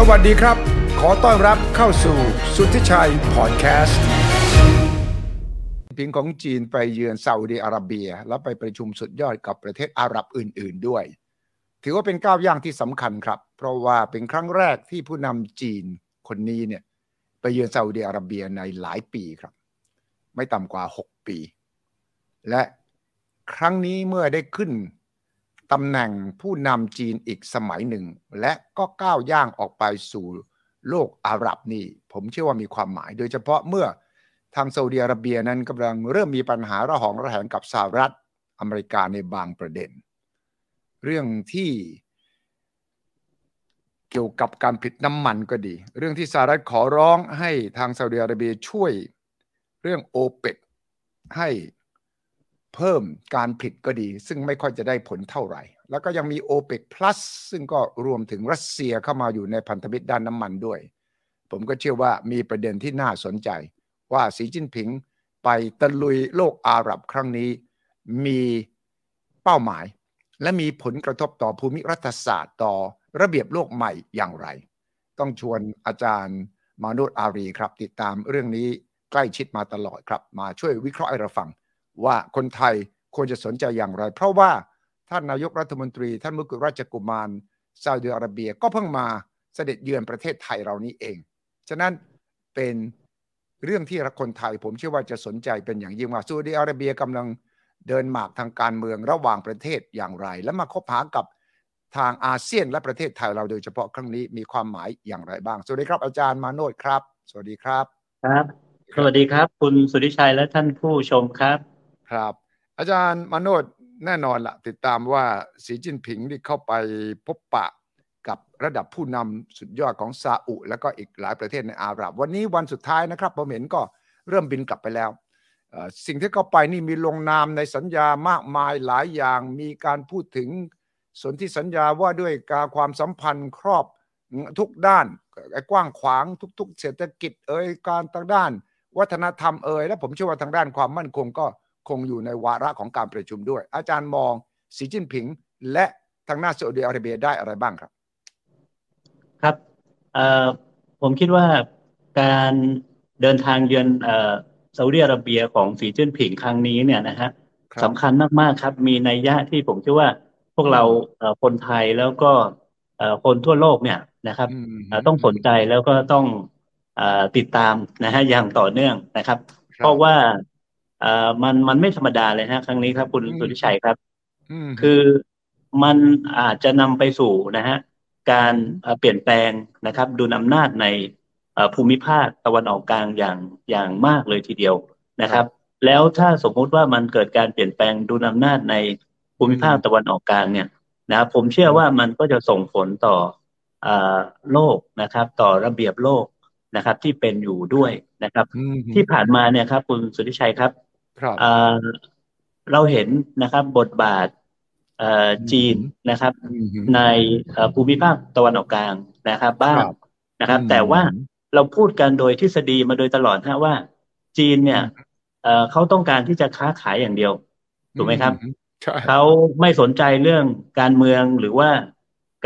สวัสดีครับขอต้อนรับเข้าสู่สุทธิชัยพอดแคสต์พิงของจีนไปเยือนซาอุดิอาระเบียและไปประชุมสุดยอดกับประเทศอาหรับอื่นๆด้วยถือว่าเป็นก้าวย่างที่สำคัญครับเพราะว่าเป็นครั้งแรกที่ผู้นำจีนคนนี้เนี่ยไปเยือนซาอุดิอาระเบียในหลายปีครับไม่ต่ำกว่า6ปีและครั้งนี้เมื่อได้ขึ้นตำแหน่งผู้นำจีนอีกสมัยหนึ่งและก็ก้าวย่างออกไปสู่โลกอาหรับนี่ผมเชื่อว่ามีความหมายโดยเฉพาะเมื่อทางซาอุดิอาระเบียนั้นกำลังเริ่มมีปัญหาระหองระแหงกับสหรัฐอเมริกาในบางประเด็นเรื่องที่เกี่ยวกับการผลิตน้ำมันก็ดีเรื่องที่สหรัฐขอร้องให้ทางซาอุดิอาระเบียช่วยเรื่อง OPEC ให้เพิ่มการผลิตก็ดีซึ่งไม่ค่อยจะได้ผลเท่าไหร่แล้วก็ยังมี OPEC Plus ซึ่งก็รวมถึงรัสเซียเข้ามาอยู่ในพันธมิตรด้านน้ำมันด้วยผมก็เชื่อว่ามีประเด็นที่น่าสนใจว่าสีจิ้นผิงไปตะลุยโลกอาหรับครั้งนี้มีเป้าหมายและมีผลกระทบต่อภูมิรัฐศาสตร์ต่อระเบียบโลกใหม่อย่างไรต้องชวนอาจารย์มานุชอารีครับติดตามเรื่องนี้ใกล้ชิดมาตลอดครับมาช่วยวิเคราะห์ให้เราฟังว่าคนไทยควรจะสนใจอย่างไรเพราะว่าท่านนายกรัฐมนตรีท่านมุกุฎราชกุมารซาอุดิอาระเบียก็เพิ่งมาเสด็จเยือนประเทศไทยเรานี้เองฉะนั้นเป็นเรื่องที่คนไทยผมเชื่อว่าจะสนใจเป็นอย่างยิ่งว่าซาอุดิอาระเบียกำลังเดินหมากทางการเมืองระหว่างประเทศอย่างไรและมาคบหากับทางอาเซียนและประเทศไทยเราโดยเฉพาะครั้งนี้มีความหมายอย่างไรบ้างสวัสดีครับอาจารย์มาโนชครับสวัสดีครับครับสวัสดีครับคุณสุทธิชัยและท่านผู้ชมครับครับอาจารย์มาโนชแน่นอนละติดตามว่าสีจิ้นผิงที่เข้าไปพบปะกับระดับผู้นำสุดยอดของซาอุและก็อีกหลายประเทศในอาหรับวันนี้วันสุดท้ายนะครับผมเห็นก็เริ่มบินกลับไปแล้วสิ่งที่เข้าไปนี่มีลงนามในสัญญามากมายหลายอย่างมีการพูดถึงสนธิสัญญาว่าด้วยการความสัมพันธ์ครอบทุกด้านกว้างขวางทุกๆเศรษฐกิจการทางด้านวัฒนธรรมและผมเชื่อว่าทางด้านความมั่นคงก็คงอยู่ในวาระของการประชุมด้วยอาจารย์มองสีจิ้นผิงและทางหน้าซาอุดิอาระเบียได้อะไรบ้างครับครับผมคิดว่าการเดินทางเยือนซาอุดิอาระเบียของสีจิ้นผิงครั้งนี้เนี่ยนะฮะสำคัญมากๆครับมีนัยยะที่ผมคิดว่าพวกเราคนไทยแล้วก็คนทั่วโลกเนี่ยนะครับต้องสนใจแล้วก็ต้องติดตามนะฮะอย่างต่อเนื่องนะครับเพราะว่ามันไม่ธรรมดาเลยฮะครั้งนี้ครับคุณสุทธิชัยครับคือมันอาจจะนำไปสู่นะฮะการเปลี่ยนแปลงนะครับดุลอำนาจในภูมิภาคตะวันออกกลางอย่างมากเลยทีเดียวนะครับแล้วถ้าสมมติว่ามันเกิดการเปลี่ยนแปลงดุลอำนาจในภูมิภาคตะวันออกกลางเนี่ยนะผมเชื่อว่ามันก็จะส่งผลต่อโลกนะครับต่อระเบียบโลกนะครับที่เป็นอยู่ด้วยนะครับที่ผ่านมาเนี่ยครับคุณสุทธิชัยครับเราเห็นนะครับบทบาทจีนนะครับในภูมิภาคตะวันออกกลางนะครับบ้างนะครับแต่ว่าเราพูดกันโดยทฤษฎีมาโดยตลอดฮะว่าจีนเนี่ยเขาต้องการที่จะค้าขายอย่างเดียวถูกไหมครับเขาไม่สนใจเรื่องการเมืองหรือว่า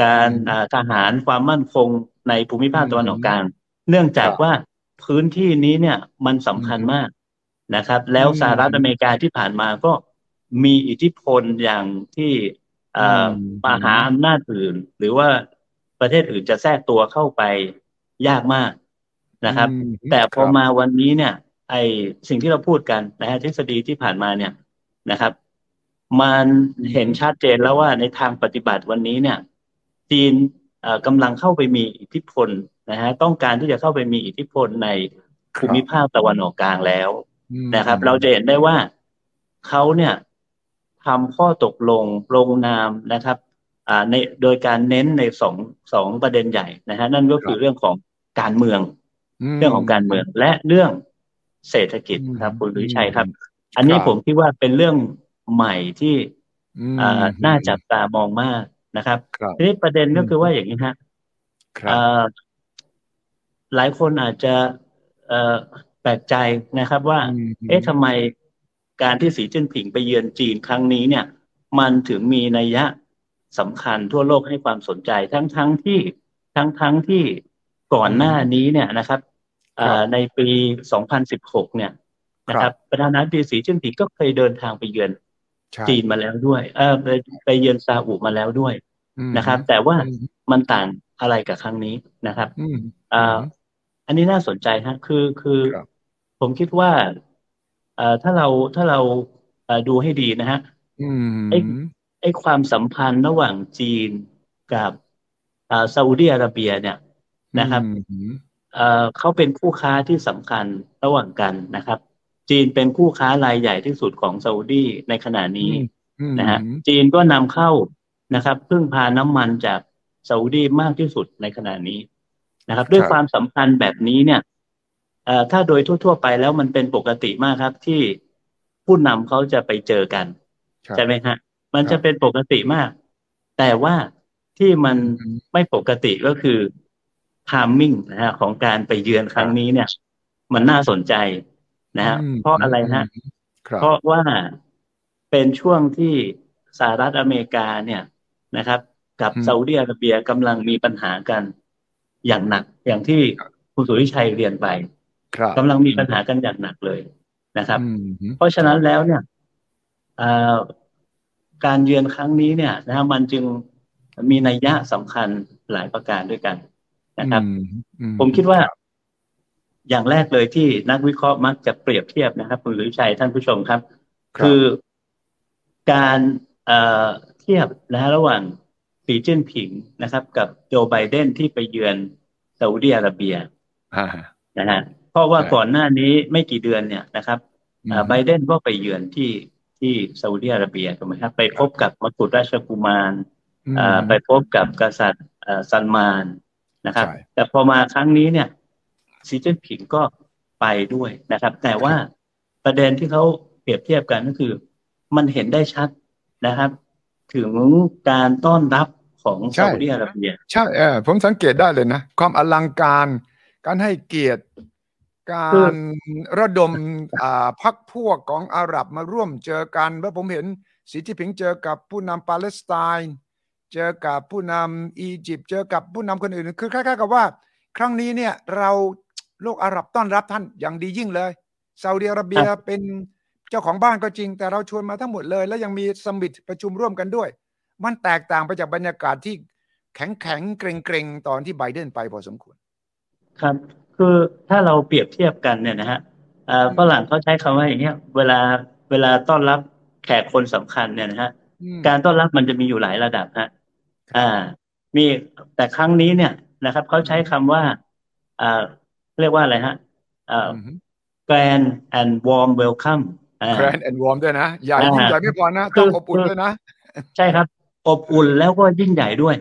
การทหารความมั่นคงในภูมิภาคตะวันออกกลางเนื่องจากว่าพื้นที่นี้เนี่ยมันสำคัญมากนะครับแล้วสหรัฐอเมริกาที่ผ่านมาก็มีอิทธิพลอย่างที่มหาอำนาจอื่นหรือว่าประเทศอื่นจะแทรกตัวเข้าไปยากมากนะครับแต่พอมาวันนี้เนี่ยไอสิ่งที่เราพูดกันนะฮะทฤษฎีที่ผ่านมาเนี่ยนะครับมันเห็นชัดเจนแล้วว่าในทางปฏิบัติวันนี้เนี่ยจีนกำลังเข้าไปมีอิทธิพลนะฮะต้องการที่จะเข้าไปมีอิทธิพลในภูมิภาคตะวันออกกลางแล้วนะครับเราจะเห็นได้ว่าเขาเนี่ยทำข้อตกลงลงนามนะครับในโดยการเน้นในสองประเด็นใหญ่นะฮะนั่นก็คือเรื่องของการเมืองเรื่องของการเมืองและเรื่องเศรษฐกิจครับคุณสุทธิชัยครับอันนี้ผมคิดว่าเป็นเรื่องใหม่ที่น่าจับตามองมากนะครับทีนี้ประเด็นก็คือว่าอย่างนี้ฮะหลายคนอาจจะแปลกใจนะครับว่าเอ๊ะทำไมการที่สีจิ้นผิงไปเยือนจีนครั้งนี้เนี่ยมันถึงมีนัยยะสำคัญทั่วโลกให้ความสนใจทั้งที่ ทั้งที่ก่อนหน้านี้เนี่ยนะครับในปี2016เนี่ยนะครับประธานาธิบดีสีจิ้นผิงก็เคยเดินทางไปเยือนจีนมาแล้วด้วยไปเยือนซาอุมาแล้วด้วยนะครับแต่ว่ามันต่างอะไรกับครั้งนี้นะครับอันนี้น่าสนใจฮะคือผมคิดว่าถ้าเราดูให้ดีนะฮะไอ้ความสัมพันธ์ระหว่างจีนกับซาอุดิอาระเบียเนี่ยนะครับเขาเป็นคู่ค้าที่สำคัญระหว่างกันนะครับจีนเป็นคู่ค้ารายใหญ่ที่สุดของซาอุดีในขณะนี้นะฮะจีนก็นำเข้านะครับพึ่งพาน้ำมันจากซาอุดีมากที่สุดในขณะนี้นะครับด้วยความสัมพันธ์แบบนี้เนี่ยถ้าโดยทั่วๆไปแล้วมันเป็นปกติมากครับที่ผู้นำเขาจะไปเจอกันใช่ไหมฮะมันจะเป็นปกติมากแต่ว่าที่มันไม่ปกติก็คือไทมิ่งนะฮะของการไปเยือนครั้งนี้เนี่ยมันน่าสนใจนะฮะเพราะอะไรฮะเพราะว่าเป็นช่วงที่สหรัฐอเมริกาเนี่ยนะครับกับซาอุดิอาระเบียกำลังมีปัญหากันอย่างหนักอย่างที่คุณสุริชัยเรียนไปกำลังมีปัญหากันอย่างหนักเลยนะครับเพราะฉะนั้นแล้วเนี่ยการเยือนครั้งนี้เนี่ยนะฮะมันจึงมีนัยยะสำคัญหลายประการด้วยกันนะครับผมคิดว่าอย่างแรกเลยที่นักวิเคราะห์มักจะเปรียบเทียบนะครับคุณสุริชัยท่านผู้ชมครับคือการเทียบนะระหว่างสีจิ้นผิงนะครับกับโจไบเดนที่ไปเยือนซาอุดิอาระเบียนะฮะเพราะว่าก่อนหน้านี้ไม่กี่เดือนเนี่ยนะครับไบเดนก็ไปเยือนที่ซาอุดิอาระเบียถูกไหมครับไปพบกับมกุฎราชกุมารไปพบกับกษัตริย์ซัลมานนะครับแต่พอมาครั้งนี้เนี่ยสีจิ้นผิงก็ไปด้วยนะครับแต่ว่าประเด็นที่เขาเปรียบเทียบกันก็คือมันเห็นได้ชัดนะครับถึงการต้อนรับของซาอุดิอาระเบียใช่ผมสังเกตได้เลยนะความอลังการการให้เกียรติการระดมพรรคพวกของอาหรับมาร่วมเจอกันแล้วผมเห็นสีจิ้นผิงเจอกับผู้นำปาเลสไตน์เจอกับผู้นำอียิปต์เจอกับผู้นำคนอื่นคือคล้ายๆกับว่าครั้งนี้เนี่ยเราโลกอาหรับต้อนรับท่านอย่างดียิ่งเลยซาอุดิอาระเบียเป็นเจ้าของบ้านก็จริงแต่เราชวนมาทั้งหมดเลยแล้วยังมีซัมมิตประชุมร่วมกันด้วยมันแตกต่างไปจากบรรยากาศที่แข็งๆเกรงๆตอนที่ไบเดนไปพอสมควรครับคือถ้าเราเปรียบเทียบกันเนี่ยนะฮะฝรั่งเขาใช้คำว่าอย่างเงี้ยเวลาต้อนรับแขกคนสำคัญเนี่ยนะฮะการต้อนรับมันจะมีอยู่หลายระดับฮะมีแต่ครั้งนี้เนี่ยนะครับเขาใช้คำว่าเรียกว่าอะไรฮะgrand and warm welcome grand and warm ด้วยนะใหญ่ยิ่งใหญ่ไม่พอนะต้องอบอุ่นด้วยนะใช่ครับอบอุ่นแล้วก็ยิ่งใหญ่ด้วย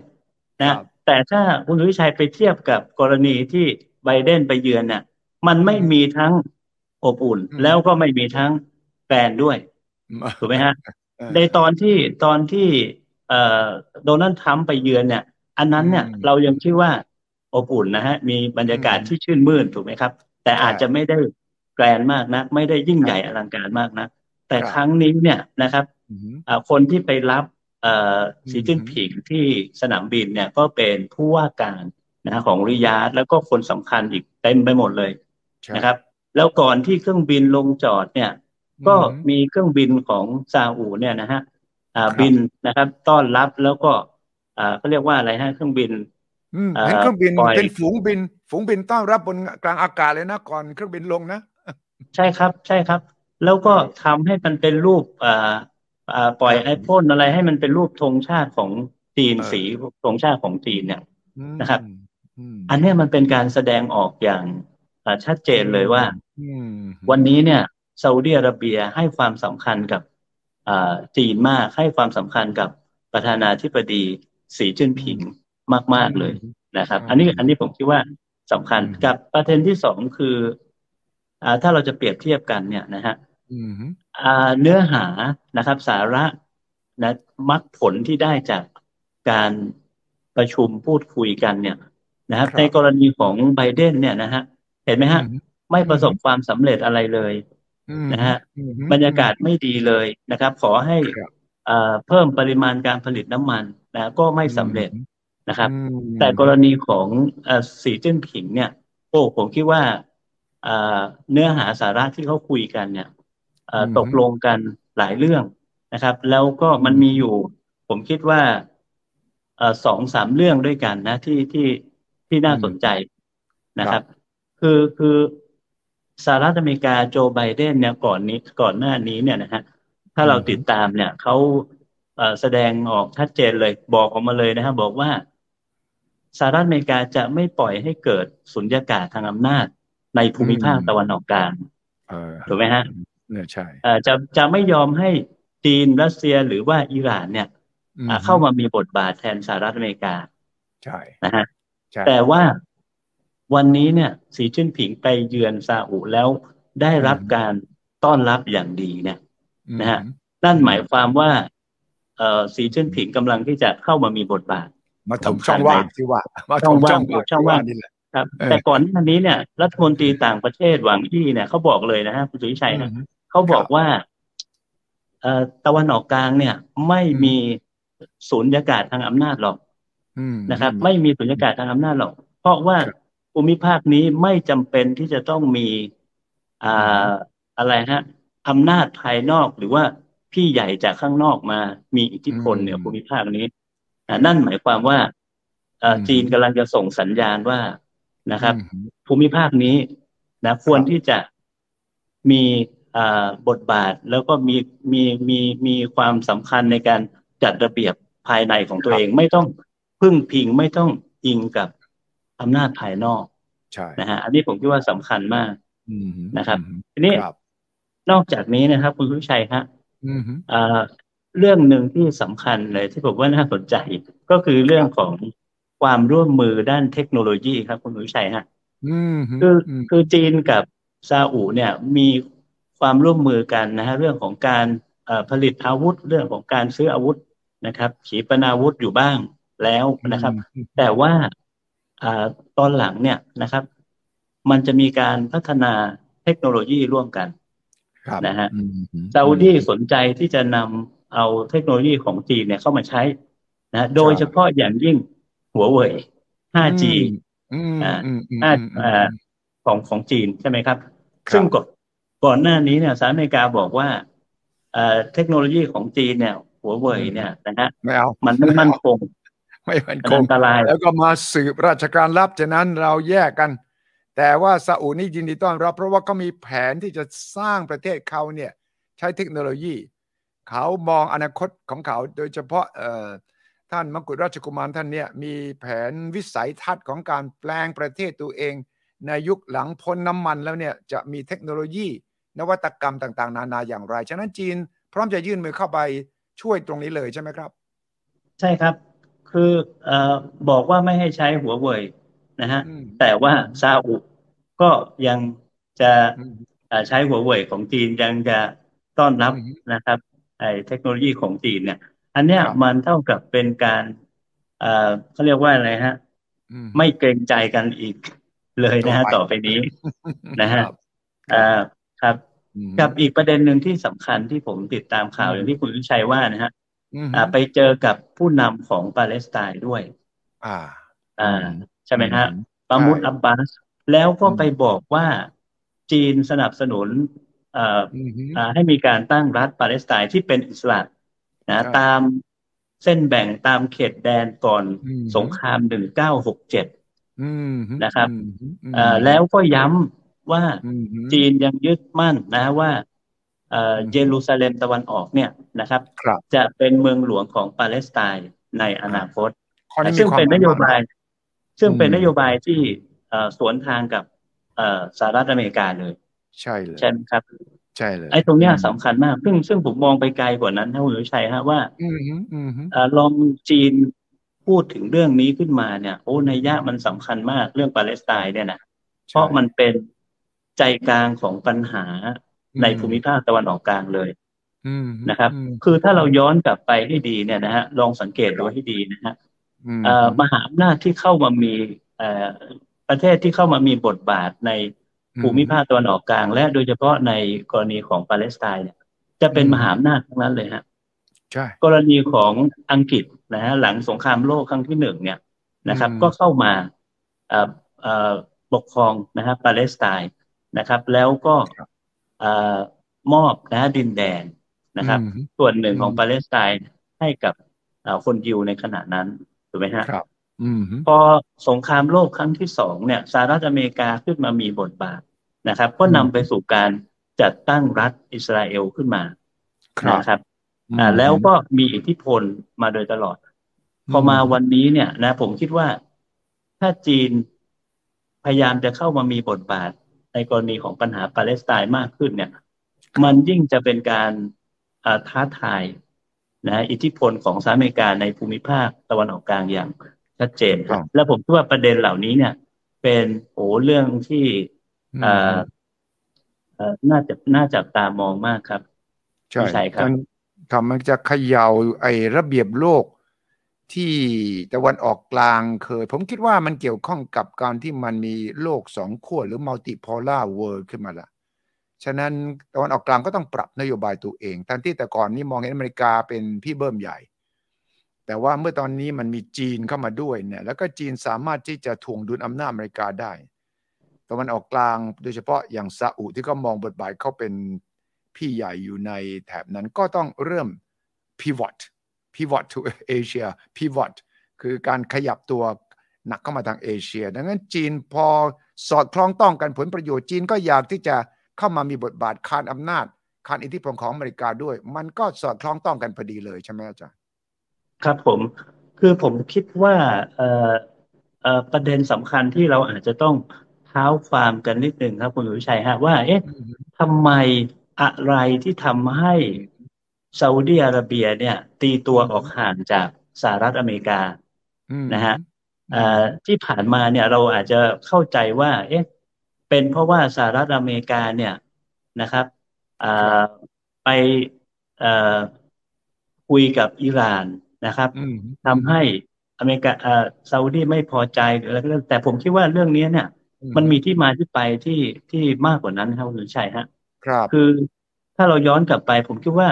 นะแต่ถ้าคุณวิชัยไปเทียบกับกรณีที่ไบเดนไปเยือนเนี่ยมันไม่มีทั้งอบอุ่นแล้วก็ไม่มีทั้งแกรนด้วยถูกไหมฮะในตอนที่โดนัลด์ทรัมป์ไปเยือนเนี่ยอันนั้นเนี่ยเรายังคิดว่าอบอุ่นนะฮะมีบรรยากาศที่ชื่นมื่นถูกไหมครับแต่อาจจะไม่ได้แกรนมากนักไม่ได้ยิ่งใหญ่อลังการมากนักแต่ครั้งนี้เนี่ยนะครับคนที่ไปรับสีจิ้นผิงที่สนามบินเนี่ยก็เป็นผู้ว่าการนะฮะของริยาดแล้วก็คนสำคัญอีกเต็มไปหมดเลยนะครับแล้วก่อนที่เครื่องบินลงจอดเนี่ยก็มีเครื่องบินของซาอุเนี่ยนะฮะบินนะครับต้อนรับแล้วก็เขาเรียกว่าอะไรฮะเครื่องบินเป็นเครื่องบินเป็นฝูงบินต้อนรับบนกลางอากาศเลยนะก่อนเครื่องบินลงนะใช่ครับใช่ครับแล้วก็ทำให้มันเป็นรูปปล่อยไอพ่นอะไรให้มันเป็นรูปธงชาติของจีนสีธงชาติของจีนเนี่ยนะครับอันนี้มันเป็นการแสดงออกอย่างชัดเจนเลยว่าวันนี้เนี่ยซาอุดิอาระเบียให้ความสำคัญกับจีนมากให้ความสำคัญกับประธานาธิบดีสีจิ้นผิงมากๆเลยนะครับอันนี้ผมคิดว่าสำคัญกับประเด็นที่สองคือถ้าเราจะเปรียบเทียบกันเนี่ยนะฮะเนื้อหานะครับสาระนะมรรคผลที่ได้จากการประชุมพูดคุยกันเนี่ยนะครับในกรณีของไบเดนเนี่ยนะฮะเห็นไหมฮะไม่ประสบความสำเร็จอะไรเลยนะฮะบรรยากาศไม่ดีเลยนะครับขอให้เพิ่มปริมาณการผลิตน้ำมันนะก็ไม่สำเร็จ นะครับแต่กรณีของสีจิ้นผิงเนี่ยโอ้ผมคิดว่าเนื้อหาสาระที่เขาคุยกันเนี่ยตกลงกันหลายเรื่องนะครับแล้วก็มันมีอยู่ผมคิดว่า2-3 เรื่องด้วยกันนะที่น่าสนใจนะครับคือสหรัฐอเมริกาโจไบเดนเนี่ยก่อนหน้านี้เนี่ยนะฮะถ้าเราติดตามเนี่ยเขาแสดงออกชัดเจนเลยบอกออกมาเลยนะฮะบอกว่าสหรัฐอเมริกาจะไม่ปล่อยให้เกิดสุญญากาศทางอำนาจในภูมิภาคตะวันออกกลางถูกไหมฮะเนี่ยใช่จะไม่ยอมให้จีนรัสเซียหรือว่าอิหร่านเนี่ยเข้ามามีบทบาทแทนสหรัฐอเมริกาใช่นะฮะแต่ว่าวันนี้เนี่ยสีจิ้นผิงไปเยือนซาอุแล้วได้รับการต้อนรับอย่างดีเนี่ยนะฮะนั่นหมายความว่าสีจิ้นผิงกำลังที่จะเข้ามามีบทบาทมาทำช่องว่างที่ว่าช่องว่างนี่แหละครับแต่ก่อนหน้านี้เนี่ยรัฐมนตรีต่างประเทศหวังอี้เนี่ยเขาบอกเลยนะฮะคุณสุวิชัยนะเขาบอกว่าตะวันออกกลางเนี่ยไม่มีสุญญากาศทางอำนาจหรอกนะครับไม่มีสุญญากาศทางอำนาจหรอกเพราะว่าภูมิภาคนี้ไม่จำเป็นที่จะต้องมีอะไรฮะอำนาจภายนอกหรือว่าพี่ใหญ่จากข้างนอกมามีอิทธิพลเหนือภูมิภาคนี้นั่นหมายความว่าจีนกำลังจะส่งสัญญาณว่านะครับภูมิภาคนี้นะควรที่จะมีบทบาทแล้วก็มีความสำคัญในการจัดระเบียบภายในของตัวเองไม่ต้องพึ่งพิงไม่ต้องอิงกับอำนาจภายนอกนะฮะอันนี้ผมคิดว่าสำคัญมากนะครับทีนี้นอกจากนี้นะครับคุณสุวิชัยฮะเรื่องหนึ่งที่สำคัญเลยที่ผมว่าน่าสนใจก็คือเรื่องของความร่วมมือด้านเทคโนโลยีครับคุณสุวิชัยฮะคือจีนกับซาอุเนี่ยมีความร่วมมือกันนะฮะเรื่องของการผลิตอาวุธเรื่องของการซื้ออาวุธนะครับขีปนาวุธอยู่บ้างแล้วนะครับแต่ว่าตอนหลังเนี่ยนะครับมันจะมีการพัฒนาเทคโนโลยีร่วมกันนะฮะซาอุดีสนใจที่จะนำเอาเทคโนโลยีของจีนเนี่ยเข้ามาใช้นะโดยเฉพาะอย่างยิ่ง Huawei 5G ของจีนใช่ไหมครับซึ่งก่อนหน้านี้เนี่ยสหรัฐอเมริกาบอกว่าเทคโนโลยีของจีนเนี่ย Huawei เนี่ยนะฮะมันไม่มั่นคงอันตรายแล้วก็มาสืบราชการลับฉะนั้นเราแยกกันแต่ว่าซาอุนี่ยินดีต้อนรับเพราะว่าก็มีแผนที่จะสร้างประเทศเขาเนี่ยใช้เทคโนโลยีเขามองอนาคตของเขาโดยเฉพาะท่านมกุฎราชกุมารท่านเนี่ยมีแผนวิสัยทัศน์ของการแปลงประเทศตัวเองในยุคหลังพ้นน้ำมันแล้วเนี่ยจะมีเทคโนโลยีนวัตกรรมต่างๆนานาอย่างไรฉะนั้นจีนพร้อมจะยื่นมือเข้าไปช่วยตรงนี้เลยใช่ไหมครับใช่ครับคือบอกว่าไม่ให้ใช้หัวเว่ยนะฮะแต่ว่าซาอุก็ยังจะใช้หัวเว่ยของจีนยังจะต้อนรับนะครับไอ้เทคโนโลยีของจีนเนี่ยอันเนี้ยมันเท่ากับเป็นการเขาเรียกว่าอะไรฮะไม่เกรงใจกันอีกเลยนะฮะต่อไปนี้นะฮะครับกับอีกประเด็นหนึ่งที่สำคัญที่ผมติดตามข่าวอย่างที่คุณวิชัยว่านะฮะไปเจอกับผู้นำของปาเลสไตน์ด้วยใช่ไหมฮะปามุดอับบาสแล้วก็ไปบอกว่าจีนสนับสนุนให้มีการตั้งรัฐปาเลสไตน์ที่เป็นอิสระนะตามเส้นแบ่งตามเขตแดนก่อนสงคราม1967นะครับแล้วก็ย้ำว่าจีนยังยึดมั่นนะว่าเยรูซาเล็มตะวันออกเนี่ยนะครับจะเป็นเมืองหลวงของปาเลสไตน์ในอนาคตซึ่งเป็นนโยบายที่สวนทางกับสหรัฐอเมริกาเลยใช่เลยใช่ครับใช่เลยไอ้ตรงเนี้ยสำคัญมากซึ่งผมมองไปไกลกว่านั้นท่านวิชัยฮะว่าลองจีนพูดถึงเรื่องนี้ขึ้นมาเนี่ยโอ้นัยยะมันสำคัญมากเรื่องปาเลสไตน์เนี่ยนะเพราะมันเป็นใจกลางของปัญหาในภูมิภาคตะวันออกกลางเลยนะครับคือถ้าเราย้อนกลับไปให้ดีเนี่ยนะฮะลองสังเกตดูให้ดีนะฮะมหาอำนาจที่เข้ามามีประเทศที่เข้ามามีบทบาทในภูมิภาคตะวันออกกลางและโดยเฉพาะในกรณีของปาเลสไตน์เนี่ยจะเป็นมหาอำนาจทั้งนั้นเลยฮะใช่กรณีของอังกฤษนะฮะหลังสงครามโลกครั้งที่ 1เนี่ย นะครับก็เข้ามาปกครองนะครับปาเลสไตน์นะครับแล้วก็มอบนะดินแดนนะครับส่วนหนึ่งของปาเลสไตน์ให้กับคนยิวในขณะนั้นถูกไหมฮะครับพอสงครามโลกครั้งที่สองเนี่ยสหรัฐอเมริกาขึ้นมามีบทบาทนะครับก็นำไปสู่การจัดตั้งรัฐอิสราเอลขึ้นมานะครับแล้วก็มีอิทธิพลมาโดยตลอดพอมาวันนี้เนี่ยนะผมคิดว่าถ้าจีนพยายามจะเข้ามามีบทบาทในกรณีของปัญหาปาเลสไตน์มากขึ้นเนี่ยมันยิ่งจะเป็นการท้าทายนะอิทธิพลของสหรัฐอเมริกาในภูมิภาคตะวันออกกลางอย่างชัดเจนครับและผมคิดว่าประเด็นเหล่านี้เนี่ยเป็นเรื่องที่น่าจับตามองมากครับใช่ครับมันจะเขย่าไอ้ระเบียบโลกที่ตะวันออกกลางเคยผมคิดว่ามันเกี่ยวข้องกับการที่มันมีโลกสองขั้วหรือ multipolar world ขึ้นมาละฉะนั้นตะวันออกกลางก็ต้องปรับนโยบายตัวเองทั้งที่แต่ก่อนนี่มองเห็นอเมริกาเป็นพี่เบิ้มใหญ่แต่ว่าเมื่อตอนนี้มันมีจีนเข้ามาด้วยเนี่ยแล้วก็จีนสามารถที่จะถ่วงดุลอำนาจอเมริกาได้ตะวันออกกลางโดยเฉพาะอย่างซาอุที่ก็มองบทบาทเขาเป็นพี่ใหญ่อยู่ในแถบนั้นก็ต้องเริ่ม pivot to Asia pivot คือการขยับตัวหนักเข้ามาทางเอเชียดังนั้นจีนพอสอดคล้องต้องกันผลประโยชน์จีนก็อยากที่จะเข้ามามีบทบาทคานอำนาจคานอิทธิพลของอเมริกาด้วยมันก็สอดคล้องต้องกันพอดีเลยใช่ไหมอาจารย์ครับผมคือผมคิดว่าประเด็นสำคัญที่เราอาจจะต้องเท้าความกันนิดหนึ่งครับคุณวิชัยฮะว่าเอ๊ะทำไมอะไรที่ทำให้ซาอุดิอาระเบียเนี่ยตีตัวออกห่างจากสหรัฐอเมริกานะฮะที่ผ่านมาเนี่ยเราอาจจะเข้าใจว่าเอ๊ะเป็นเพราะว่าสหรัฐอเมริกาเนี่ยนะครับไปคุยกับอิหร่านนะครับทำให้อเมริกาซาอุดีไม่พอใจหรืออะไรก็แล้วแต่ผมคิดว่าเรื่องนี้เนี่ยมันมีที่มาที่ไปที่มากกว่านั้นครับคุณชัยฮะครับคือถ้าเราย้อนกลับไปผมคิดว่า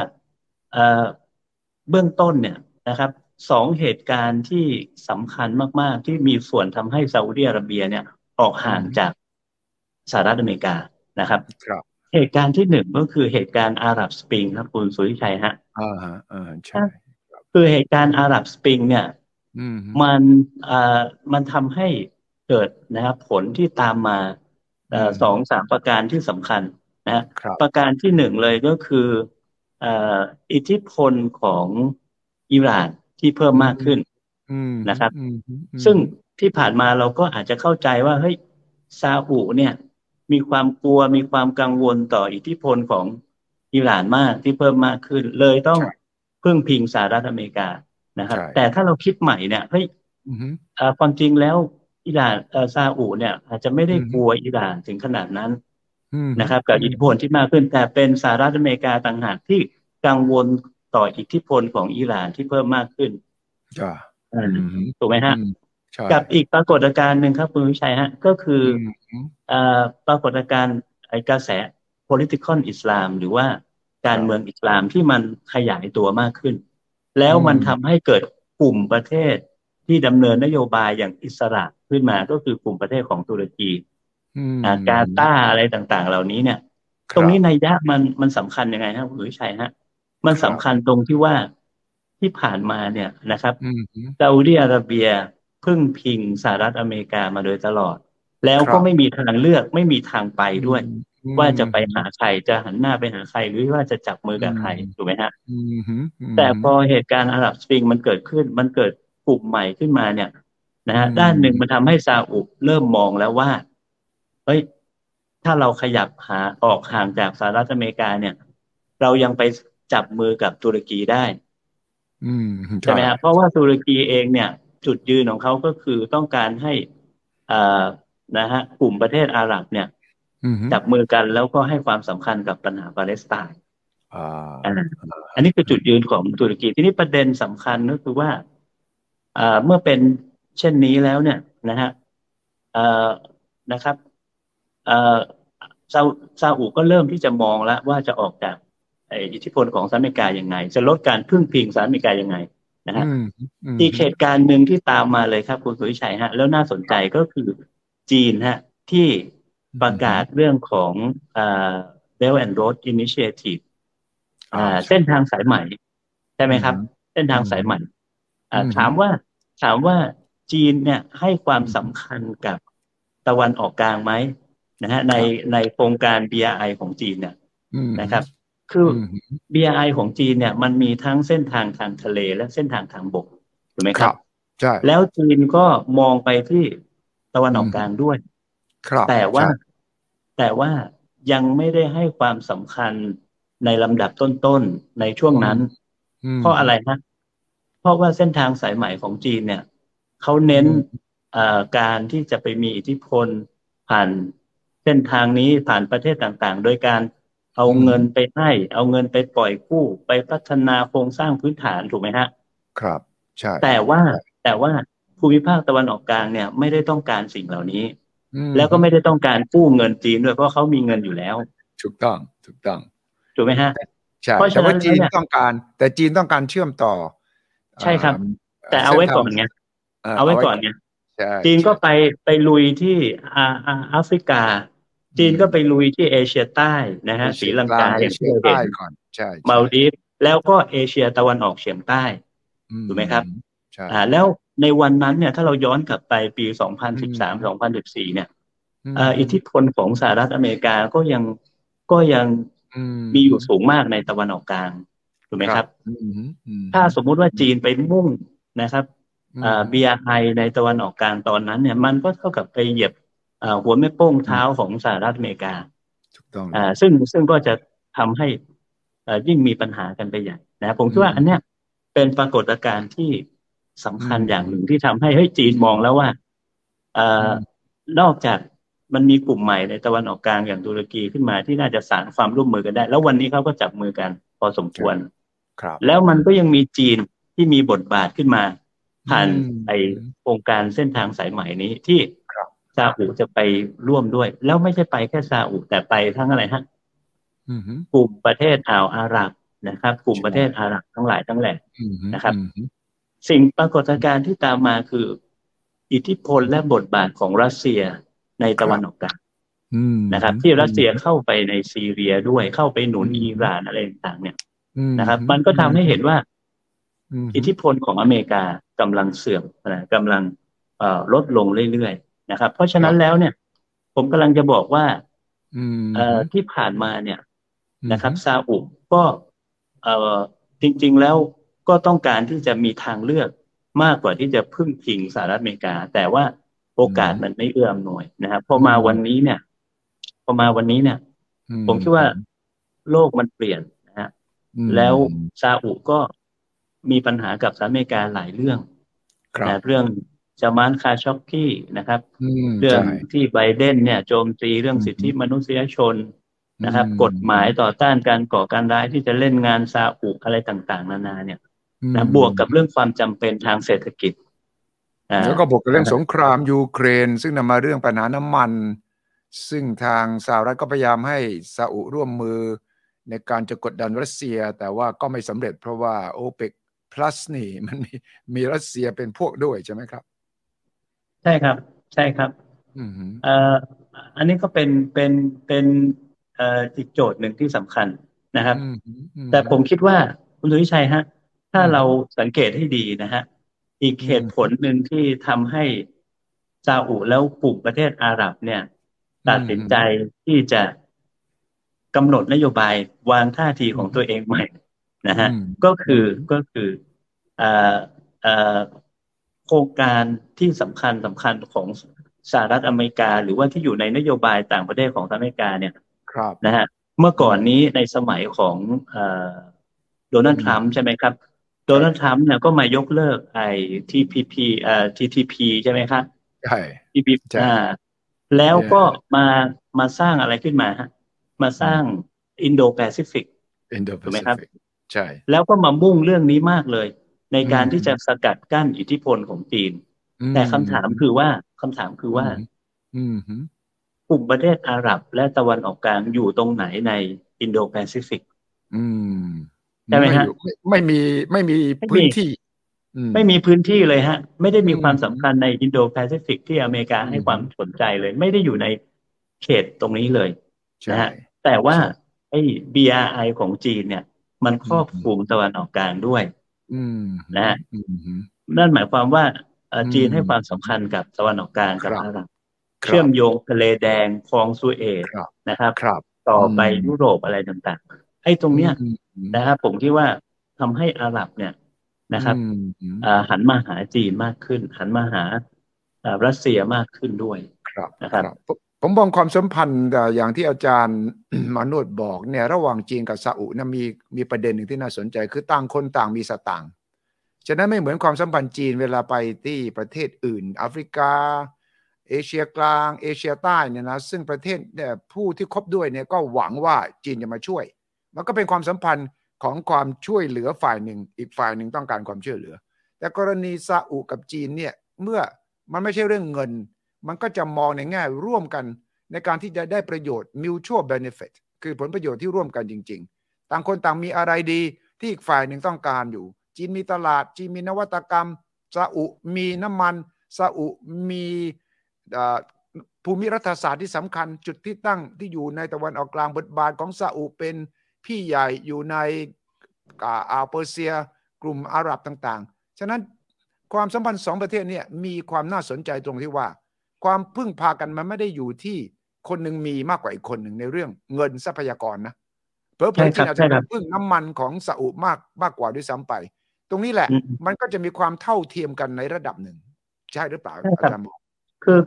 เบื้องต้นเนี่ยนะครับสองเหตุการณ์ที่สำคัญมากๆที่มีส่วนทำให้ซาอุดิอาระเบียเนี่ยออกห่างจากสหรัฐอเมริกานะครับครับเหตุการณ์ที่หนึ่งก็คือเหตุการณ์อาหรับสปริงครับคุณสุริชัยฮะใช่คือเหตุการณ์อาหรับสปริงเนี่ยมันทำให้เกิดนะครับผลที่ตามมาสองสามประการที่สำคัญนะประการที่หนึ่งเลยก็คืออิทธิพลของอิหร่านที่เพิ่มมากขึ้นนะครับซึ่งที่ผ่านมาเราก็อาจจะเข้าใจว่าเฮ้ยซาอุเนี่ยมีความกลัวมีความกังวลต่ออิทธิพลของอิหร่านมากที่เพิ่มมากขึ้นเลยต้องพึ่งพิงสหรัฐอเมริกานะครับแต่ถ้าเราคิดใหม่เนี่ยเฮ้ยความจริงแล้วอิหร่านซาอุเนี่ยอาจจะไม่ได้กลัวอิหร่านถึงขนาดนั้นนะครับกับอิทธิพลที่มากขึ้นแต่เป็นสหรัฐอเมริกาต่างหากที่กังวลต่ออิทธิพลของอิหร่านที่เพิ่มมากขึ้นถูกไหมฮะกับอีกปรากฏการณ์หนึ่งครับคุณวิชัยฮะก็คือปรากฏการณ์กระแส political Islam หรือว่าการเมืองอิสลามที่มันขยายตัวมากขึ้นแล้วมันทำให้เกิดกลุ่มประเทศที่ดำเนินนโยบายอย่างอิสระขึ้นมาก็คือกลุ่มประเทศของตุรกีกาตาร์อะไรต่างๆเหล่านี้เนี่ยตรงนี้นัยยะมันสำคัญยังไงครับคุณวิชัยฮะมันสำคัญตรงที่ว่าที่ผ่านมาเนี่ยนะครับซาอุดิอาระเบียพึ่งพิงสหรัฐอเมริกามาโดยตลอดแล้วก็ไม่มีทางเลือกไม่มีทางไปด้วยว่าจะไปหาใครจะหันหน้าไปหาใครหรือว่าจะจับมือกับใครถูกไหมฮะแต่พอเหตุการณ์อาหรับสปริงมันเกิดขึ้นมันเกิดกลุ่มใหม่ขึ้นมาเนี่ยนะฮะด้านหนึ่งมันทำให้ซาอุเริ่มมองแล้วว่าเฮ้ยถ้าเราขยับหาออกห่างจากสหรัฐอเมริกาเนี่ยเรายังไปจับมือกับตุรกีได้ใช่ไหมฮะเพราะว่าตุรกีเองเนี่ยจุดยืนของเขาก็คือต้องการให้นะฮะกลุ่มประเทศอาหรับเนี่ยจับมือกันแล้วก็ให้ความสำคัญกับปัญหาปาเลสไตน์อันนี้คือจุดยืนของตุรกีที่นี่ประเด็นสำคัญก็คือว่าเมื่อเป็นเช่นนี้แล้วเนี่ยนะฮะนะครับซาอุก็เริ่มที่จะมองแล้วว่าจะออกจากอิทธิพลของสหรัฐอเมริกายังไงจะลดการพึ่งพิงสหรัฐอเมริกายังไง นะฮะอีกเหตุการณ์หนึ่งที่ตามมาเลยครับคุณสุวิชัยฮะแล้วน่าสนใจก็คือจีนฮะที่ประกาศเรื่องของBelt and Road Initiative เส้นทางสายใหม่ใช่ไหมครับเส้นทางสายใหม่ถามว่าจีนเนี่ยให้ความสำคัญกับตะวันออกกลางไหมนะฮะในโครงการ BRI ของจีนเนี่ยนะครับคือ BRI ของจีนเนี่ยมันมีทั้งเส้นทางทางทะเลและเส้นทางทางบกถูกไหมครับใช่แล้วจีนก็มองไปที่ตะวันออกกลางด้วยแต่ว่ายังไม่ได้ให้ความสำคัญในลำดับต้นๆในช่วงนั้นเพราะอะไรฮะเพราะว่าเส้นทางสายใหม่ของจีนเนี่ยเขาเน้นการที่จะไปมีอิทธิพลผ่านเส้นทางนี้ผ่านประเทศต่างๆโดยการเอาเงินไปให้เอาเงินไปปล่อยกู้ไปพัฒนาโครงสร้างพื้นฐานถูกไหมฮะครับใช่แต่ว่าภูมิภาคตะวันออกกลางเนี่ยไม่ได้ต้องการสิ่งเหล่านี้แล้วก็ไม่ได้ต้องการกู้เงินจีนด้วยเพราะเขามีเงินอยู่แล้วถูกต้องถูกไหมฮะใช่แต่ว่าจีนต้องการเชื่อมต่อใช่ครับแต่เอาไว้ก่อนไงจีนก็ไปลุยที่แอฟริกาจีนก็ไปลุยที่เอเชียใต้นะฮะศรีลังกาเอเชียใต้ก่อนใช่มาลดีฟแล้วก็เอเชียตะวันออกเฉียงใต้ถูกไหมครับแล้วในวันนั้นเนี่ยถ้าเราย้อนกลับไปปี 2013-2014 เนี่ยอิทธิพลของสหรัฐอเมริกาก็ยังมีอยู่สูงมากในตะวันออกกลางถูกไหมครับถ้าสมมุติว่าจีนไปมุ่งนะครับBRI ในตะวันออกกลางตอนนั้นเนี่ยมันก็เท่ากับไปเหยียบหัวแม่โป้งเท้าของสหรัฐอเมริกาถูกต้องซึ่งก็จะทำให้ยิ่งมีปัญหากันไปใหญ่นะผมคิดว่าอันเนี้ยเป็นปรากฏการณ์ที่สำคัญอย่างหนึ่งที่ทำให้จีนมองแล้วว่านอกจากมันมีกลุ่มใหม่ในตะวันออกกลางอย่างตุรกีขึ้นมาที่น่าจะสานความร่วมมือกันได้แล้ววันนี้เขาก็จับมือกันพอสมควรครับแล้วมันก็ยังมีจีนที่มีบทบาทขึ้นมาผ่านไอโครงการเส้นทางสายใหม่นี้ที่ซาอุจะไปร่วมด้วยแล้วไม่ใช่ไปแค่ซาอุแต่ไปทั้งอะไรฮะกลุ่มประเทศอ่าวอาหรับนะครับกลุ่มประเทศอาหรับทั้งหลายทั้งแหล่นะครับสิ่งปรากฏการณ์ที่ตามมาคืออิทธิพลและบทบาทของรัสเซียในตะวันออกกลางนะครับที่รัสเซียเข้าไปในซีเรียด้วยเข้าไปหนุนอิหร่านอะไรต่างเนี่ยนะครับมันก็ทำให้เห็นว่าอิทธิพลของอเมริกากำลังเสื่อมกำลังลดลงเรื่อยๆนะครับเพราะฉะนั้นแล้วเนี่ยผมกำลังจะบอกว่าที่ผ่านมาเนี่ยนะครับซาอุก็จริงๆแล้วก็ต้องการที่จะมีทางเลือกมากกว่าที่จะพึ่งพิงสหรัฐอเมริกาแต่ว่าโอกาสมันไม่เอื้ออำนวยนะครับพอมาวันนี้เนี่ยผมคิดว่าโลกมันเปลี่ยนนะฮะแล้วซาอุก็มีปัญหากับสหรัฐอเมริกาหลายเรื่องนะเรื่องจามานคาช็อกกี้นะครับเรื่องที่ไบเดนเนี่ยโจมตีเรื่องสิทธิมนุษยชนนะครับกฎหมายต่อต้านการก่อการร้ายที่จะเล่นงานซาอุอะไรต่างๆนานาเนี่ยนะบวกกับเรื่องความจำเป็นทางเศรษฐกิจแล้วก็บวกกับเรื่องสงครามยูเครนซึ่งนำมาเรื่องปัญหาน้ำมันซึ่งทางสหรัฐก็พยายามให้ซาอุร่วมมือในการจะกดดันรัสเซียแต่ว่าก็ไม่สำเร็จเพราะว่า OPEC plus นี่มันมีรัสเซียเป็นพวกด้วยใช่ไหมครับใช่ครับอันนี้ก็เป็นอีกโจทย์หนึ่งที่สำคัญนะครับแต่ผมคิดว่าคุณสุวิชัยฮะถ้าเราสังเกตให้ดีนะฮะอีกเหตุผลหนึ่งที่ทำให้ซาอุแล้วกลุ่มประเทศอาหรับเนี่ยตัดสินใจที่จะกำหนดนโยบายวางท่าทีของตัวเองใหม่นะฮะก็คือโครงการที่สำคัญของสหรัฐอเมริกาหรือว่าที่อยู่ในนโยบายต่างประเทศของสหรัฐอเมริกาเนี่ยนะฮะเมื่อก่อนนี้ในสมัยของโดนัลด์ทรัมป์ใช่ไหมครับโดนัลด์ทรัมป์เนี่ยก็มายกเลิกไอ้ TPP TTP ใช่ไหมครับใช่ TPP แล้วก็มาสร้างอะไรขึ้นมาฮะมาสร้างอินโดแปซิฟิกถูกไหมครับใช่แล้วก็มามุ่งเรื่องนี้มากเลยในการที่จะสกัดกั้นอิทธิพลของจีนแต่คำถามคือว่ากลุ่มประเทศอาหรับและตะวันออกกลางอยู่ตรงไหนในอินโดแปซิฟิกใช่ไหมฮะไม่มีพื้นที่ ไม่มีพื้นที่เลยฮะไม่ได้มีความสำคัญในอินโดแปซิฟิกที่อเมริกาให้ความสนใจเลยไม่ได้อยู่ในเขตตรงนี้เลยนะฮะแต่ว่าไอ้ BRI ของจีนเนี่ยมันครอบคลุมตะวันออกกลางด้วยนะฮะนั่นหมายความว่าจีนให้ความสำคัญกับตะวันออกกลางกับอาหรับเชื่อมโยงทะเลแดงคลองสุเอซนะครับต่อไปยุโรปอะไรต่างๆไอ้ตรงเนี้ยนะครับผมคิดว่าทำให้อาหรับเนี่ยนะครับหันมาหาจีนมากขึ้นหันมาหารัสเซียมากขึ้นด้วยนะครับผมมองความสัมพันธ์อย่างที่อาจารย์มาโนดบอกเนี่ยระหว่างจีนกับซาอุดินะมีประเด็นหนึ่งที่น่าสนใจคือต่างคนต่างมีสตางค์ฉะนั้นไม่เหมือนความสัมพันธ์จีนเวลาไปที่ประเทศอื่นแอฟริกาเอเชียกลางเอเชียใต้เนี่ยนะซึ่งประเทศผู้ที่คบด้วยเนี่ยก็หวังว่าจีนจะมาช่วยมันก็เป็นความสัมพันธ์ของความช่วยเหลือฝ่ายหนึ่งอีกฝ่ายหนึ่งต้องการความช่วยเหลือแต่กรณีซาอุกับจีนเนี่ยเมื่อมันไม่ใช่เรื่องเงินมันก็จะมองในแง่ร่วมกันในการที่จะได้ประโยชน์ mutual benefit คือผลประโยชน์ที่ร่วมกันจริงๆต่างคนต่างมีอะไรดีที่อีกฝ่ายหนึ่งต้องการอยู่จีนมีตลาดจีนมีนวัตกรรมซาอุมีน้ำมันซาอุมีภูมิรัฐศาสตร์ที่สำคัญจุดที่ตั้งที่อยู่ในตะวันออกกลางบทบาทของซาอุเป็นพี่ใหญ่อยู่ในอ่าวเปอร์เซียกลุ่มอาหรับต่างๆฉะนั้นความสัมพันธ์สองประเทศเนี่ยมีความน่าสนใจตรงที่ว่าความพึ่งพากันมันไม่ได้อยู่ที่คนหนึ่งมีมากกว่าอีกคนหนึ่งในเรื่องเงินทรัพยากรนะเผลอๆจีนอาจจะพึ่งน้ำมันของซาอุมากกว่าด้วยซ้ำไปตรงนี้แหละมันก็จะมีความเท่าเทียมกันในระดับหนึ่งใช่หรือเปล่าอาจารย์บอก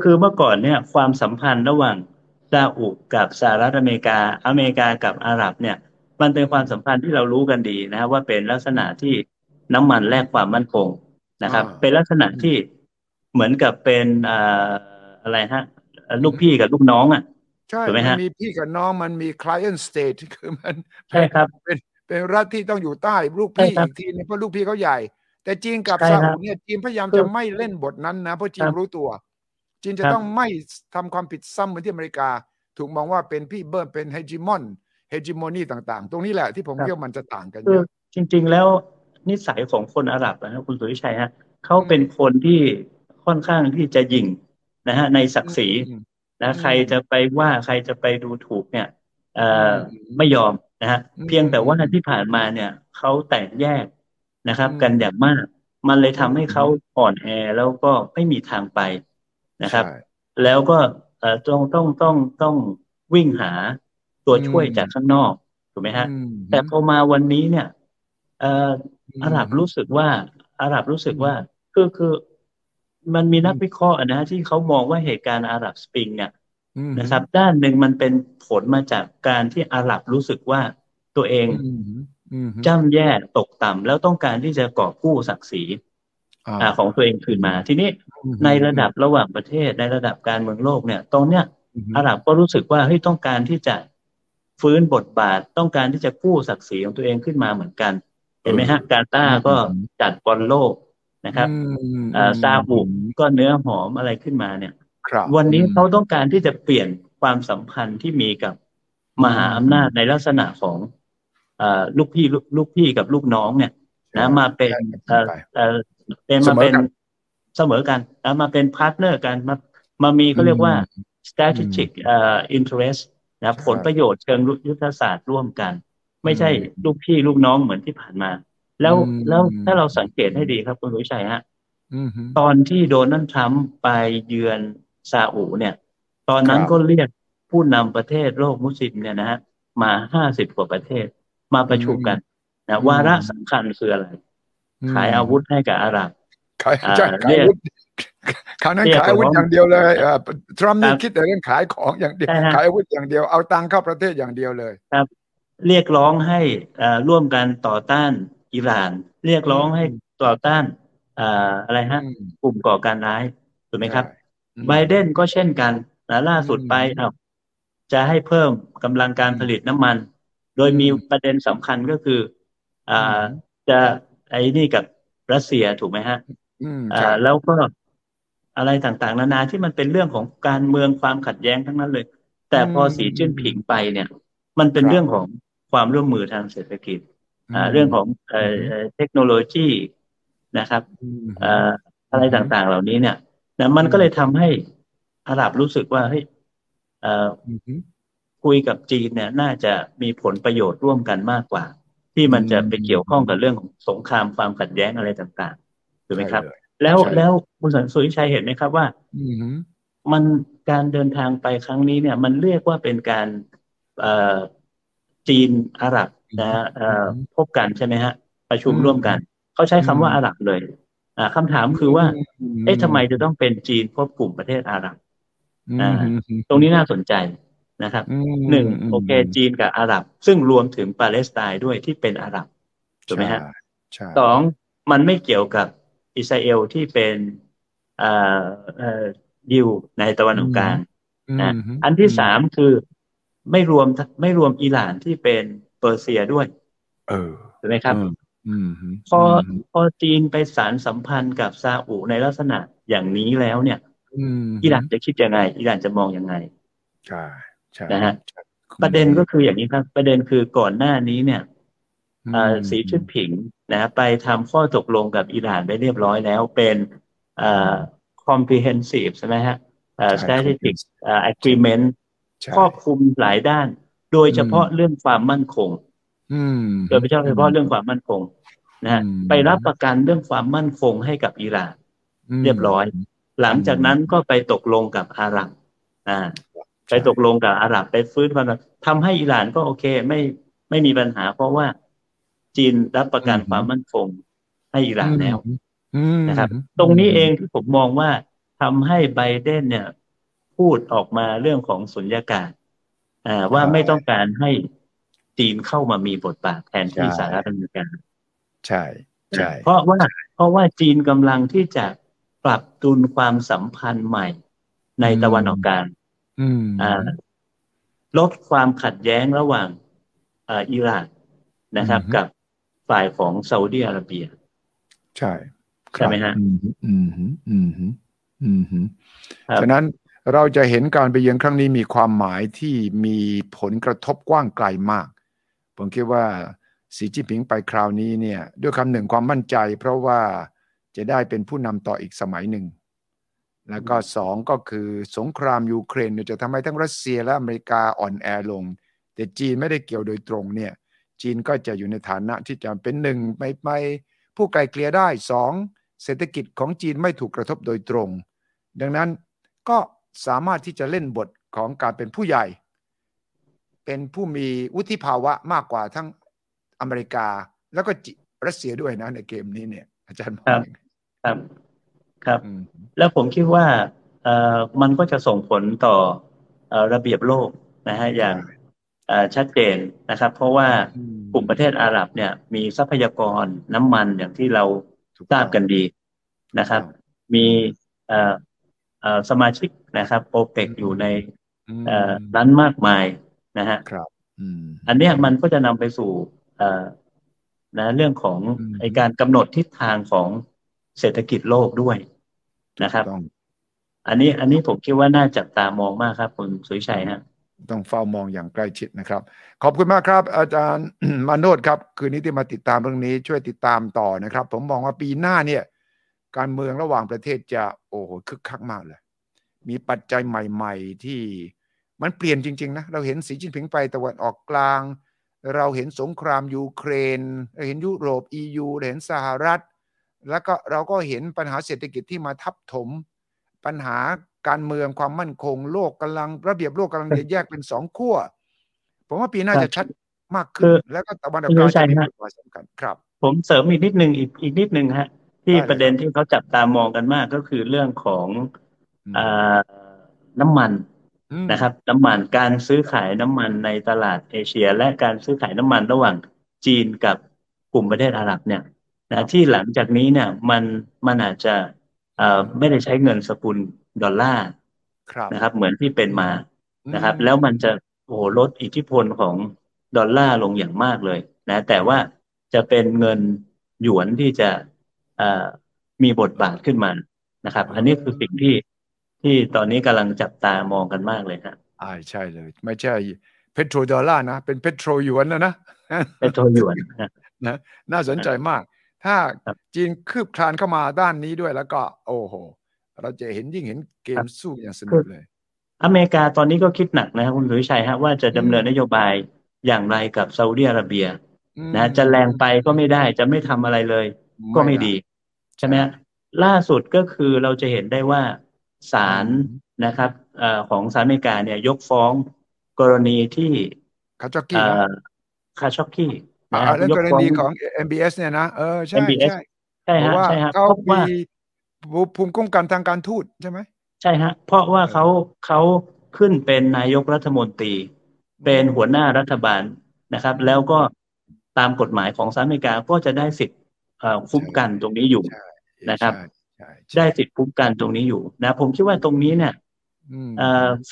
คือเมื่อก่อนเนี่ยความสัมพันธ์ระหว่างซาอุกับสหรัฐอเมริกาอเมริกากับอาหรับเนี่ยมันเป็นความสัมพันธ์ที่เรารู้กันดีนะครับว่าเป็นลักษณะที่น้ำมันแลกความมั่นคงนะครับเป็นลักษณะที่เหมือนกับเป็นอะไรฮะลูกพี่กับลูกน้องอ่ะใช่มันมีพี่กับน้องมันมี client state คือมันใช่ครับเป็นรัฐที่ต้องอยู่ใต้ลูกพี่อีกทีนึงเพราะลูกพี่เขาใหญ่แต่จีนกับซาอุเนี่ยจีนพยายามจะไม่เล่นบทนั้นนะเพราะจีนรู้ตัวจีนจะต้องไม่ทำความผิดซ้ำเหมือนที่อเมริกาถูกมองว่าเป็นพี่เบิร์ดเป็นhegemony ต่างๆตรงนี้แหละที่ผมคิดว่ามันจะต่างกันเยอะจริงๆแล้วนิสัยของคนอาหรับนะครับคุณสุวิชัยฮะเขาเป็นคนที่ค่อนข้างที่จะหยิ่งนะฮะในศักดิ์ศรีนะใครจะไปว่าใครจะไปดูถูกเนี่ยไม่ยอมนะฮะเพียงแต่ว่าที่ผ่านมาเนี่ยเขาแตกแยกนะครับกันอย่างมากมันเลยทำให้เขาอ่อนแอแล้วก็ไม่มีทางไปนะครับแล้วก็ต้องวิ่งหาตัวช่วยจากข้างนอกถูกไหมฮะแต่พอมาวันนี้เนี่ยอาหรับรู้สึกว่าคือมันมีนักวิเคราะห์นะที่เขามองว่าเหตุการณ์อาหรับสปริงเนี่ยนะครับด้านหนึ่งมันเป็นผลมาจากการที่อาหรับรู้สึกว่าตัวเองจ้ำแย่ตกต่ำแล้วต้องการที่จะกอบกู้ศักดิ์ศรีของตัวเองคืนมาทีนี้ในระดับระหว่างประเทศในระดับการเมืองโลกเนี่ยตรงเนี้ยอาหรับก็รู้สึกว่าเฮ้ยต้องการที่จะฟื้นบทบาทต้องการที่จะกู้ศักดิ์ศรีของตัวเองขึ้นมาเหมือนกันเห็นไหมฮะกาตาร์ก็จัดบอลโลกนะครับซาอุก็เนื้อหอมอะไรขึ้นมาเนี่ยวันนี้เขาต้องการที่จะเปลี่ยนความสัมพันธ์ที่มีกับมหาอำนาจในลักษณะของลูกพี่กับลูกน้องเนี่ยนะมาเป็นเสมอกันแล้วมาเป็นพาร์ทเนอร์กันมามีเขาเรียกว่า strategic interestนะผลประโยชน์เชิงยุทธศาสตร์ร่วมกันไม่ใช่ลูกพี่ลูกน้องเหมือนที่ผ่านมาแล้วถ้าเราสังเกตให้ดีครับคุณวิชัยฮะตอนที่โดนัลด์ทรัมป์ไปเยือนซาอุเนี่ยตอนนั้นก็เรียกผู้นำประเทศโลกมุสลิมเนี่ยนะฮะมา50กว่าประเทศมาประชุมกันนะวาระสำคัญคืออะไรขายอาวุธให้กับอาหรับขายอาวุธอย่างเดียวเลยทรัมป์นี่คิดแต่เรื่องขายของอย่างเดียวขายอาวุธอย่างเดียวเอาตังค์เข้าประเทศอย่างเดียวเลยครับเรียกร้องให้ร่วมกันต่อต้านอิหร่านเรียกร้องให้ต่อต้านอะไรฮะกลุ่มก่อการร้ายถูกไหมครับไบเดนก็เช่นกันล่าสุดไปจะให้เพิ่มกำลังการผลิตน้ำมันโดยมีประเด็นสำคัญก็คือจะไอ้นี่กับรัสเซียถูกไหมฮะแล้วก็อะไรต่างๆนานาที่มันเป็นเรื่องของการเมืองความขัดแย้งทั้งนั้นเลยแต่พอสีจิ้นผิงไปเนี่ยมันเป็นเรื่องของความร่วมมือทางเศรษฐกิจเรื่องของเทคโนโลยี นะครับอะไรต่างๆเหล่านี้เนี่ยนะมันก็เลยทำให้อาหรับรู้สึกว่าเฮ้ยคุยกับจีนเนี่ยน่าจะมีผลประโยชน์ร่วมกันมากกว่าที่มันจะไปเกี่ยวข้องกับเรื่องของสงครามความขัดแย้งอะไรต่างๆถูกไหมครับแล้วคุณสุริชัยเห็นไหมครับว่ามันการเดินทางไปครั้งนี้เนี่ยมันเรียกว่าเป็นการจีนอาหรับนะพบกันใช่ไหมฮะประชุมร่วมกันเขาใช้คำว่าอาหรับเลยคำถามคือว่าเอ๊ะทำไมจะต้องเป็นจีนพบกลุ่มประเทศอาหรับตรงนี้น่าสนใจนะครับหนึ่งโอเคจีนกับอาหรับซึ่งรวมถึงปาเลสไตน์ด้วยที่เป็นอาหรับถูกไหมฮะสองมันไม่เกี่ยวกับอิสราเอลที่เป็นยิวในตะวันออกกลางนะอันที่สามคือไม่รวมอิหร่านที่เป็นเปอร์เซียด้วยถูกไหมครับพอจีนไปสานสัมพันธ์กับซาอุในลักษณะอย่างนี้แล้วเนี่ยอิหร่านจะคิดยังไงอิหร่านจะมองยังไงนะฮะประเด็นก็คืออย่างนี้ครับประเด็นคือก่อนหน้านี้เนี่ยสีชุดผิงนะไปทำข้อตกลงกับอิหร่านไปเรียบร้อยแล้วเป็นcomprehensive ใช่ไหมฮะstrategic agreement ครอบคลุมหลายด้านโดยเฉพาะเรื่องความมั่นคงโดยเฉพาะเรื่องความมั่นคงนะฮะไปรับประกันเรื่องความมั่นคงให้กับอิหร่านเรียบร้อยหลังจากนั้นก็ไปตกลงกับอาหรับไปตกลงกับอาหรับไปฟื้นความทำให้อิหร่านก็โอเคไม่มีปัญหาเพราะว่าจีนรับประกันความมั่นคงให้อิหร่านแล้วนะครับตรงนี้เองที่ผมมองว่าทำให้ไบเดนเนี่ยพูดออกมาเรื่องของสุญญากาศว่าไม่ต้องการให้จีนเข้ามามีบทบาทแทนที่สหรัฐอเมริกาใช่ใช่เพราะว่าจีนกำลังที่จะปรับจูนความสัมพันธ์ใหม่ในตะวันออกกลางลดความขัดแย้งระหว่างอิหร่านนะครับกับฝ่ายของซาอุดิอาระเบียใช่ใช่ไหมฮะฉะนั้นเราจะเห็นการไปเยือนครั้งนี้มีความหมายที่มีผลกระทบกว้างไกลมากผมคิดว่าสีจิ้นผิงไปคราวนี้เนี่ยด้วยคำหนึ่งความมั่นใจเพราะว่าจะได้เป็นผู้นำต่ออีกสมัยหนึ่งแล้วก็สองก็คือสงครามยูเครนจะทำให้ทั้งรัสเซียและอเมริกาอ่อนแอลงแต่จีนไม่ได้เกี่ยวโดยตรงเนี่ยจีนก็จะอยู่ในฐานะที่จะเป็นหนึ่งไม่ผู้ไกลเกลี่ยได้สองเศรษฐกิจของจีนไม่ถูกกระทบโดยตรงดังนั้นก็สามารถที่จะเล่นบทของการเป็นผู้ใหญ่เป็นผู้มีวุฒิภาวะมากกว่าทั้งอเมริกาแล้วก็รัสเซียด้วยนะในเกมนี้เนี่ยอาจารย์ครับแล้วผมคิดว่ามันก็จะส่งผลต่อระเบียบโลกนะฮะอย่างชัดเจนนะครับเพราะว่ากลุ่มประเทศอาหรับเนี่ยมีทรัพยากรน้ำมันอย่างที่เราทราบกันดีนะครับมีสมาชิกนะครับ OPEC อยู่ในนั้นมากมายนะฮะอันนี้มันก็จะนำไปสู่นะเรื่องของไอ้การกำหนดทิศทางของเศรษฐกิจโลกด้วยนะครับอันนี้ผมคิดว่าน่าจับตามองมากครับคุณสุริชัยฮะต้องเฝ้ามองอย่างใกล้ชิดนะครับขอบคุณมากครับอาจารย์มาโนชครับคืนนี้ที่มาติดตามเรื่องนี้ช่วยติดตามต่อนะครับผมมองว่าปีหน้าเนี่ยการเมืองระหว่างประเทศจะโอ้โหคึกคักมากเลยมีปัจจัยใหม่ๆที่มันเปลี่ยนจริงๆนะเราเห็นสีจิ้นผิงไปตะวันออกกลางเราเห็นสงครามยูเครนเราเห็นยุโรป EU เราเห็นสหรัฐแล้วก็เราก็เห็นปัญหาเศรษฐกิจที่มาทับถมปัญหาการเมืองความมั่นคงโลกกำลังระเบียบโลกกำลังแยกเป็นสองขั้วผมว่าปีหน้าจะชัดมากขึ้นแล้วก็ตะวันออกกลางจะมีความสำคัญครับผมเสริมอีกนิดนึงฮะที่ประเด็นที่เขาจับตามองกันมากก็คือเรื่องของน้ำมันนะครับน้ำมันการซื้อขายน้ำมันในตลาดเอเชียและการซื้อขายน้ำมันระหว่างจีนกับกลุ่มประเทศอาหรับเนี่ยนะที่หลังจากนี้เนี่ยมันอาจจะไม่ได้ใช้เงินสกุลดอลลาร์นะครับเหมือนที่เป็นมานะครับแล้วมันจะลดอิทธิพลของดอลลาร์ลงอย่างมากเลยนะแต่ว่าจะเป็นเงินหยวนที่จะมีบทบาทขึ้นมานะครับอันนี้คือสิ่งที่ตอนนี้กำลังจับตามองกันมากเลยครับใช่เลยไม่ใช่เพโตรดอลลาร์นะเป็นเพโตรหยวนแล้วนะเพโตรหยวนนะน่าสนใจมาก ถ้าจีนคืบคลานเข้ามาด้านนี้ด้วยแล้วก็โอ้โหเราจะเห็นยิ่งเห็นเกมสู้อย่างสนุกเลยอเมริกาตอนนี้ก็คิดหนักนะครับคุณสุวิชัยฮะว่าจะดำเนินนโยบายอย่างไรกับซาอุดิอาระเบียนะจะแรงไปก็ไม่ได้จะไม่ทำอะไรเลยก็ไม่ดีใช่ไหมล่าสุดก็คือเราจะเห็นได้ว่าศาลนะครับของศาลอเมริกาเนี่ยยกฟ้องกรณีที่คาช็อกกี้แล้วกรณีของ MBS เนี่ยนะใช่ใช่เพราะว่าเขามีภูมิคุ้มกันทางการทูตใช่ไหมใช่ฮะเพราะว่าเขาขึ้นเป็นนายกรัฐมนตรีเป็นหัวหน้ารัฐบาลนะครับแล้วก็ตามกฎหมายของสหรัฐอเมริกาก็จะได้สิทธิ์คุ้มกันตรงนี้อยู่นะครับได้สิทธิ์คุ้มกันตรงนี้อยู่นะผมคิดว่าตรงนี้เนี่ย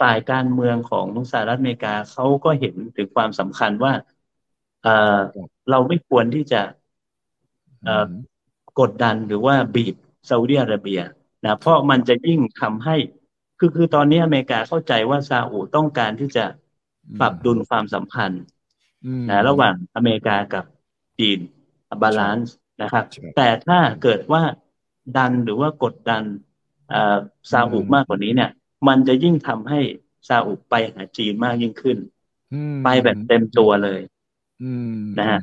ฝ่ายการเมืองของสหรัฐอเมริกาเขาก็เห็นถึงความสำคัญว่าเราไม่ควรที่จะกดดันหรือว่าบีบซาอุดิอาระเบียนะเพราะมันจะยิ่งทำให้คือตอนนี้อเมริกาเข้าใจว่าซาอุต้องการที่จะปรับดุลความสัมพันธ์นะระหว่างอเมริกากับจีนบาลานซ์นะครับแต่ถ้าเกิดว่าดันหรือว่ากดดันซาอุมากกว่านี้เนี่ยมันจะยิ่งทำให้ซาอุไปหาจีนมากยิ่งขึ้นไปแบบเต็มตัวเลยนะฮะ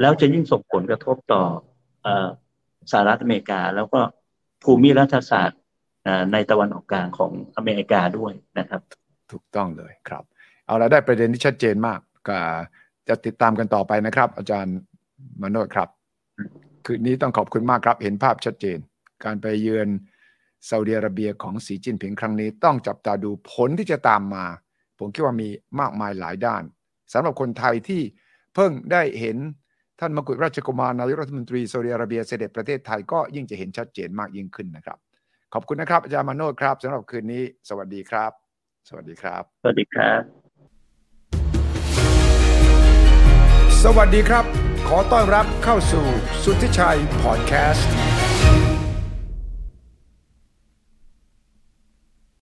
แล้วจะยิ่งส่งผลกระทบต่อสหรัฐอเมริกาแล้วก็ภูมิรัฐศาสตร์ในตะวันออกกลางของอเมริกาด้วยนะครับถูกต้องเลยครับเอาละได้ประเด็นที่ชัดเจนมากก็จะติดตามกันต่อไปนะครับอาจารย์มโนชครับคืนนี้ต้องขอบคุณมากครับเห็นภาพชัดเจนการไปเยือนซาอุดิอาระเบียของสีจิ้นผิงครั้งนี้ต้องจับตาดูผลที่จะตามมาผมคิดว่ามีมากมายหลายด้านสำหรับคนไทยที่เพิ่งได้เห็นท่านมกุฎราชกุมารนายกรัฐมนตรีซาอุดิอาระเบียเสด็จประเทศไทยก็ยิ่งจะเห็นชัดเจนมากยิ่งขึ้นนะครับขอบคุณนะครับอาจารย์มโนชครับสำหรับคืนนี้สวัสดีครับสวัสดีครับสวัสดีครับสวัสดีครับขอต้อนรับเข้าสู่สุทธิชัยพอดแคสต์